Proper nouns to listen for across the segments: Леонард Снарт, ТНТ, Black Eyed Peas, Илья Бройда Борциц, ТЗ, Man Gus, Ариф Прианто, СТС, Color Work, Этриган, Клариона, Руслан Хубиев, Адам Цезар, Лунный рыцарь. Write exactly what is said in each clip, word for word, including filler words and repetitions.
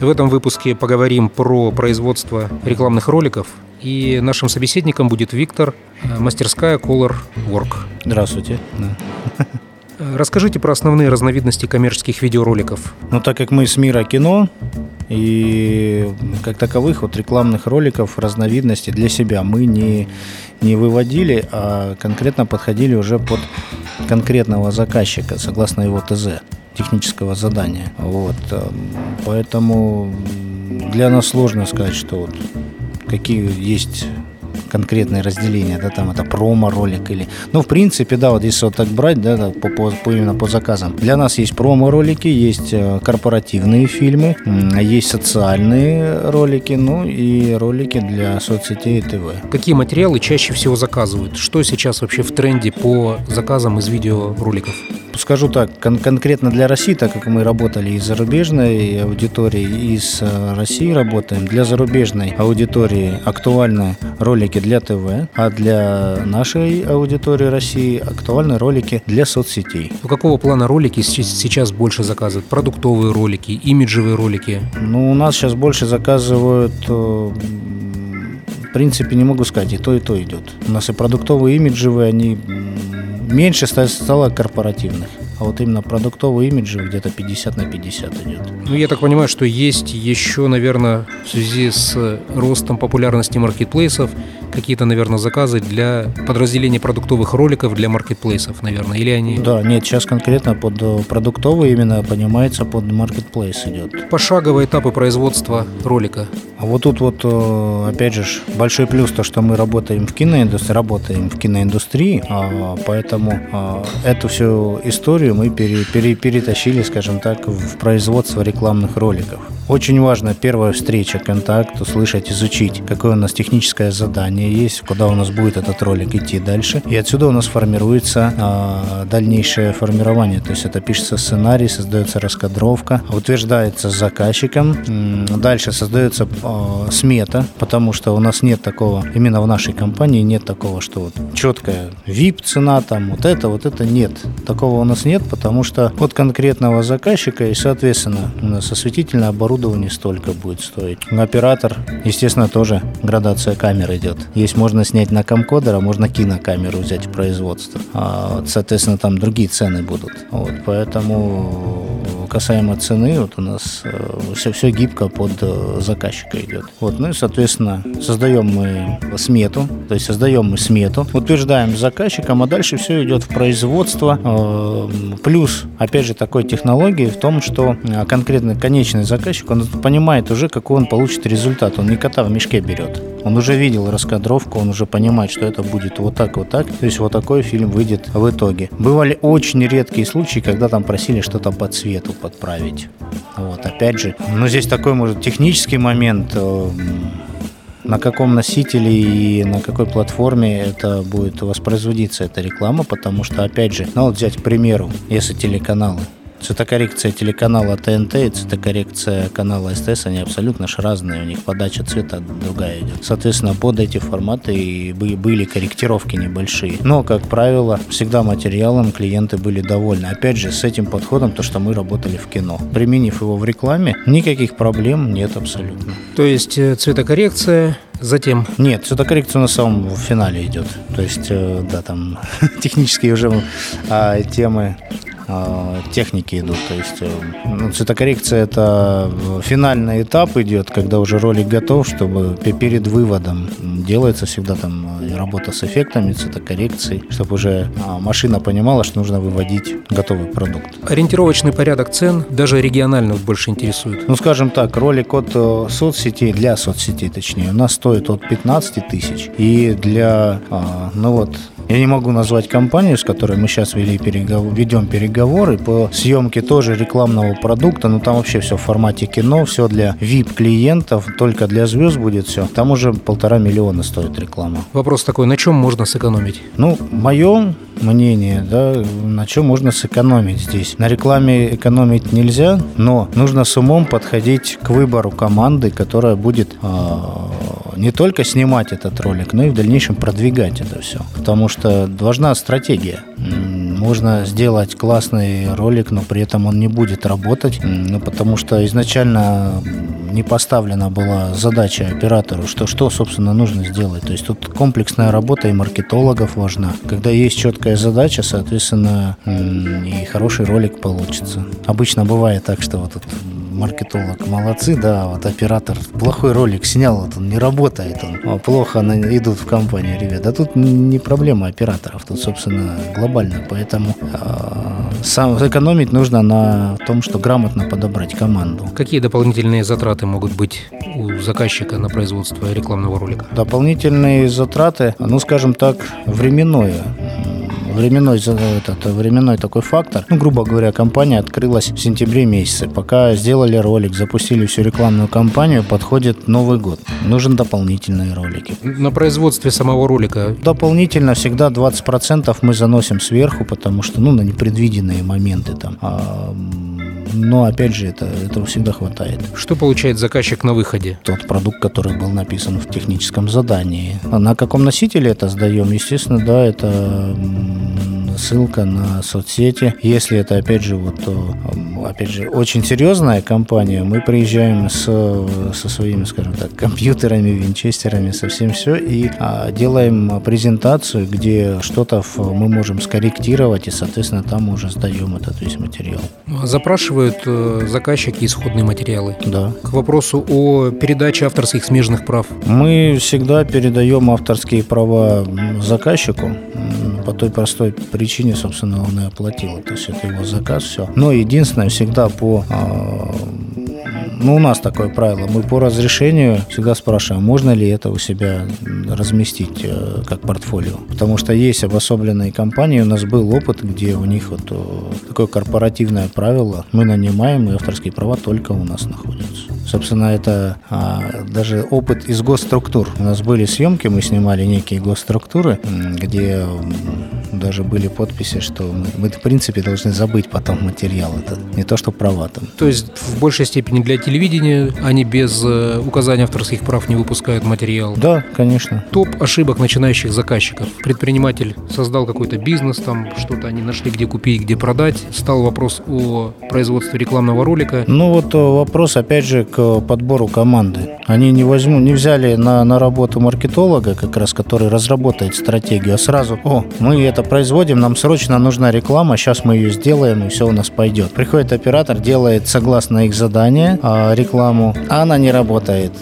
В этом выпуске поговорим про производство рекламных роликов. И нашим собеседником будет Виктор, мастерская Color Work. Здравствуйте. Расскажите про основные разновидности коммерческих видеороликов. Ну, так как мы с мира кино, и как таковых вот рекламных роликов, разновидностей для себя мы не, не выводили, а конкретно подходили уже под конкретного заказчика, согласно его ТЗ, технического задания. Вот. Поэтому для нас сложно сказать, что вот какие есть... конкретные разделения, да, там это промо-ролик или... Ну, в принципе, да, вот если вот так брать, да, да по, по, именно по заказам. Для нас есть промо-ролики, есть корпоративные фильмы, есть социальные ролики, ну и ролики для соцсетей и ТВ. Какие материалы чаще всего заказывают? Что сейчас вообще в тренде по заказам из видеороликов? Скажу так, кон- конкретно для России, так как мы работали и с зарубежной аудиторией, и с Россией работаем, для зарубежной аудитории актуальны ролики для ТВ, а для нашей аудитории России актуальны ролики для соцсетей. У какого плана ролики сейчас больше заказывают? Продуктовые ролики, имиджевые ролики? Ну, у нас сейчас больше заказывают... В принципе, не могу сказать, и то, и то идет. У нас и продуктовые, и имиджевые, они... меньше стало корпоративных, а вот именно продуктовые имиджи где-то пятьдесят на пятьдесят идет. Ну, я так понимаю, что есть еще, наверное, в связи с ростом популярности маркетплейсов какие-то, наверное, заказы для подразделения продуктовых роликов для маркетплейсов, наверное, или они... Да, нет, сейчас конкретно под продуктовый именно понимается, под маркетплейс идет. Пошаговые этапы производства ролика. А вот тут вот, опять же, большой плюс то, что мы работаем в киноиндустрии, работаем в киноиндустрии, поэтому эту всю историю мы пере, пере, перетащили, скажем так, в производство рекламных роликов. Очень важно первая встреча, контакт, услышать, изучить, какое у нас техническое задание есть, куда у нас будет этот ролик идти дальше. И отсюда у нас формируется э, дальнейшее формирование. То есть это пишется сценарий, создается раскадровка, утверждается с заказчиком. Дальше создается э, смета, потому что у нас нет такого, именно в нашей компании нет такого, что вот четкая ви ай пи-цена, там вот это, вот это нет. Такого у нас нет, потому что от конкретного заказчика и, соответственно, у нас осветительное оборудование столько будет стоить. Оператор, естественно, тоже градация камеры идет. Есть можно снять на камкодер, а можно кинокамеру взять в производство. А, соответственно, там другие цены будут. Вот, поэтому касаемо цены, вот у нас все, все гибко под заказчика идет. Вот, ну и, соответственно, создаем мы смету, то есть создаем мы смету, утверждаем с заказчиком, а дальше все идет в производство. Плюс, опять же, такой технологии в том, что конкретный конечный заказчик, он понимает уже, какой он получит результат. Он не кота в мешке берет. Он уже видел раскадровку, он уже понимает, что это будет вот так, вот так. То есть вот такой фильм выйдет в итоге. Бывали очень редкие случаи, когда там просили что-то по цвету подправить. Вот, опять же. Но здесь такой, может, технический момент. На каком носителе и на какой платформе это будет воспроизводиться, эта реклама. Потому что, опять же, ну вот взять, к примеру, если телеканалы. Цветокоррекция телеканала ТНТ и цветокоррекция канала СТС, они абсолютно же разные, у них подача цвета другая идет. Соответственно, под эти форматы и были корректировки небольшие. Но, как правило, всегда материалом клиенты были довольны. Опять же, с этим подходом, то, что мы работали в кино. Применив его в рекламе, никаких проблем нет абсолютно. То есть цветокоррекция... Затем? Нет, цветокоррекция на самом финале идет. То есть, да, там технические уже а, темы, а, техники идут. То есть, ну, цветокоррекция – это финальный этап идет, когда уже ролик готов, чтобы перед выводом делается всегда там работа с эффектами, цветокоррекцией, чтобы уже машина понимала, что нужно выводить готовый продукт. Ориентировочный порядок цен даже регионально больше интересует. Ну, скажем так, ролик от соцсетей, для соцсетей точнее, у нас стоит стоит от пятнадцати тысяч. И для, ну вот, я не могу назвать компанию, с которой мы сейчас вели переговор, ведем переговоры по съемке тоже рекламного продукта, но там вообще все в формате кино, все для ви ай пи-клиентов, только для звезд будет все. Там уже полтора миллиона стоит реклама. Вопрос такой, на чем можно сэкономить? Ну, мое мнение, да, на чем можно сэкономить здесь. На рекламе экономить нельзя, но нужно с умом подходить к выбору команды, которая будет... не только снимать этот ролик, но и в дальнейшем продвигать это все. Потому что важна стратегия. Можно сделать классный ролик, но при этом он не будет работать, ну, потому что изначально не поставлена была задача оператору, что, что, собственно, нужно сделать. То есть тут комплексная работа и маркетологов важна. Когда есть четкая задача, соответственно, и хороший ролик получится. Обычно бывает так, что вот тут маркетолог молодцы, да, вот оператор плохой ролик снял, вот он не работает, он плохо идут в компанию, ребят. А тут не проблема операторов, тут, собственно, глобально. Поэтому э, сам, экономить нужно на том, что грамотно подобрать команду. Какие дополнительные затраты могут быть у заказчика на производство рекламного ролика? Дополнительные затраты, ну, скажем так, временное. Временной, этот, временной такой фактор. Ну, грубо говоря, компания открылась в сентябре месяце. Пока сделали ролик, запустили всю рекламную кампанию, подходит Новый год. Нужен дополнительные ролики. На производстве самого ролика? Дополнительно всегда двадцать процентов мы заносим сверху, потому что, ну, на непредвиденные моменты там. А, но, опять же, это, этого всегда хватает. Что получает заказчик на выходе? Тот продукт, который был написан в техническом задании. А на каком носителе это сдаем? Естественно, да, это... ссылка на соцсети. Если это, опять же, вот, опять же, очень серьезная компания, мы приезжаем с, со своими, скажем так, компьютерами, винчестерами, совсем все, и а, делаем презентацию, где что-то мы можем скорректировать, и, соответственно, там уже сдаем этот весь материал. Запрашивают э, заказчики исходные материалы? Да. К вопросу о передаче авторских смежных прав. Мы всегда передаем авторские права заказчику, по той простой причине, собственно, он и оплатил. То есть это его заказ, все. Но единственное, всегда по... Ну, у нас такое правило. Мы по разрешению всегда спрашиваем, можно ли это у себя разместить как портфолио. Потому что есть обособленные компании. У нас был опыт, где у них вот такое корпоративное правило. Мы нанимаем, и авторские права только у нас находятся. Собственно, это а, даже опыт из госструктур. У нас были съемки, мы снимали некие госструктуры, где даже были подписи, что мы, мы в принципе, должны забыть потом материал этот. Не то, что права там. То есть в большей степени для телевидения они без э, указания авторских прав не выпускают материал? Да, конечно. Топ ошибок начинающих заказчиков. Предприниматель создал какой-то бизнес, там что-то они нашли, где купить, где продать. Стал вопрос о производстве рекламного ролика. Ну вот вопрос, опять же, к подбору команды. Они не возьму, не взяли на, на работу маркетолога, как раз, который разработает стратегию, а сразу: о, мы это производим, нам срочно нужна реклама, сейчас мы ее сделаем, и все у нас пойдет. Приходит оператор, делает согласно их задания рекламу, а она не работает.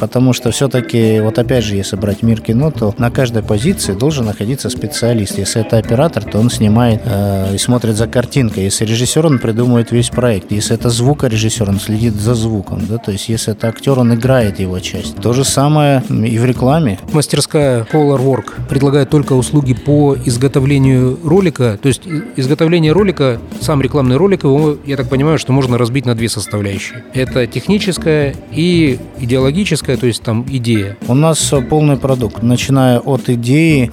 Потому что все-таки, вот опять же, если брать мир кино, то на каждой позиции должен находиться специалист. Если это оператор, то он снимает э, и смотрит за картинкой. Если режиссер, он придумывает весь проект. Если это звукорежиссер, он следит за звуком. Да? То есть, если это актер, он играет его часть. То же самое и в рекламе. Мастерская Color Work предлагает только услуги по изготовлению ролика. То есть, изготовление ролика, сам рекламный ролик, его, я так понимаю, что можно разбить на две составляющие. Это техническая и идеологическая. То есть там идея. У нас полный продукт, начиная от идеи,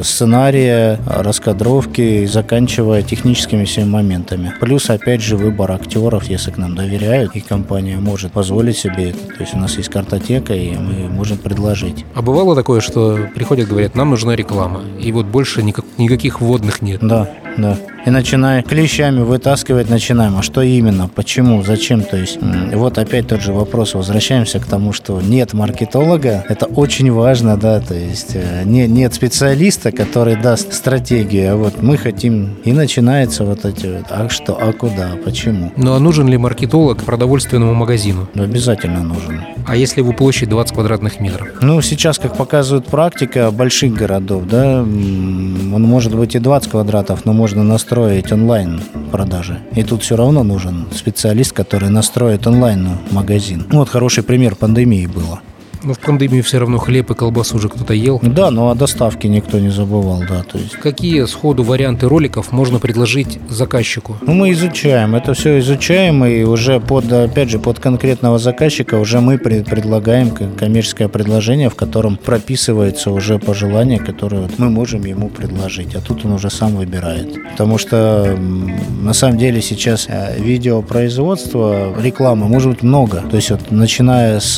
сценария, раскадровки, заканчивая техническими всеми моментами. Плюс, опять же, выбор актеров, если к нам доверяют, и компания может позволить себе это. То есть у нас есть картотека, и мы можем предложить. А бывало такое, что приходят, говорят, нам нужна реклама, и вот больше никак, никаких вводных нет? Да, да. И начинаем клещами вытаскивать, начинаем. А что именно? Почему? Зачем? То есть вот опять тот же вопрос. Возвращаемся к тому, что нет маркетолога. Это очень важно, да. То есть не, нет специалиста, который даст стратегию. А вот мы хотим. И начинается вот эти вот. А что? А куда? Почему? Ну а нужен ли маркетолог продовольственному магазину? Обязательно нужен. А если его площадь двадцать квадратных метров? Ну сейчас, как показывает практика больших городов, да, он может быть и двадцать квадратов, но можно настроить онлайн продажи. И тут все равно нужен специалист, который настроит онлайн-магазин. Вот хороший пример пандемии было. Ну, в пандемию все равно хлеб и колбасу уже кто-то ел. Да, но о доставке никто не забывал, да. То есть. Какие сходу варианты роликов можно предложить заказчику? Ну, мы изучаем, это все изучаем, и уже под, опять же, под конкретного заказчика уже мы предлагаем коммерческое предложение, в котором прописывается уже пожелание, которое мы можем ему предложить, а тут он уже сам выбирает. Потому что на самом деле сейчас видеопроизводство, рекламы может быть много. То есть вот начиная с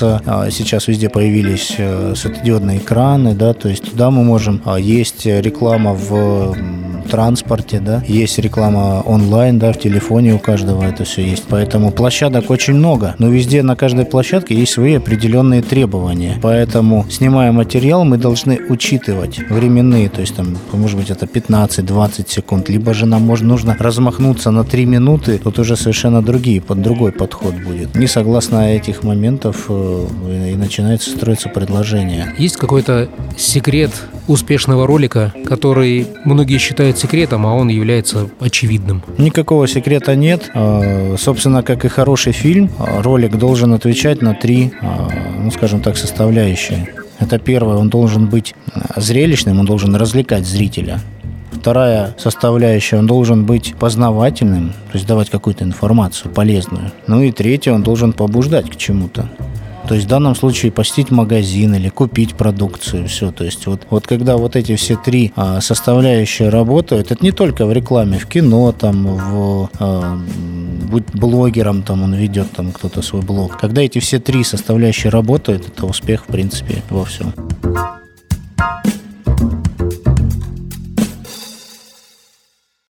сейчас везде появились светодиодные экраны, да, то есть туда мы можем, а есть реклама в транспорте, да, есть реклама онлайн, да, в телефоне у каждого это все есть. Поэтому площадок очень много, но везде на каждой площадке есть свои определенные требования. Поэтому, снимая материал, мы должны учитывать временные, то есть там, может быть, это пятнадцать-двадцать секунд, либо же нам может, нужно размахнуться на три минуты, тут уже совершенно другие, под другой подход будет. Не согласно этих моментов и начинается строиться предложение. Есть какой-то секрет успешного ролика, который многие считают секретом, а он является очевидным? Никакого секрета нет. Собственно, как и хороший фильм, ролик должен отвечать на три, ну, скажем так, составляющие. Это первое, он должен быть зрелищным, он должен развлекать зрителя. Вторая составляющая, он должен быть познавательным, то есть давать какую-то информацию полезную. Ну и третье, он должен побуждать к чему-то. То есть в данном случае посетить магазин или купить продукцию, все. То есть вот, вот когда вот эти все три а, составляющие работают, это не только в рекламе, в кино, там, в, а, будь блогером, там он ведет там кто-то свой блог. Когда эти все три составляющие работают, это успех, в принципе, во всем.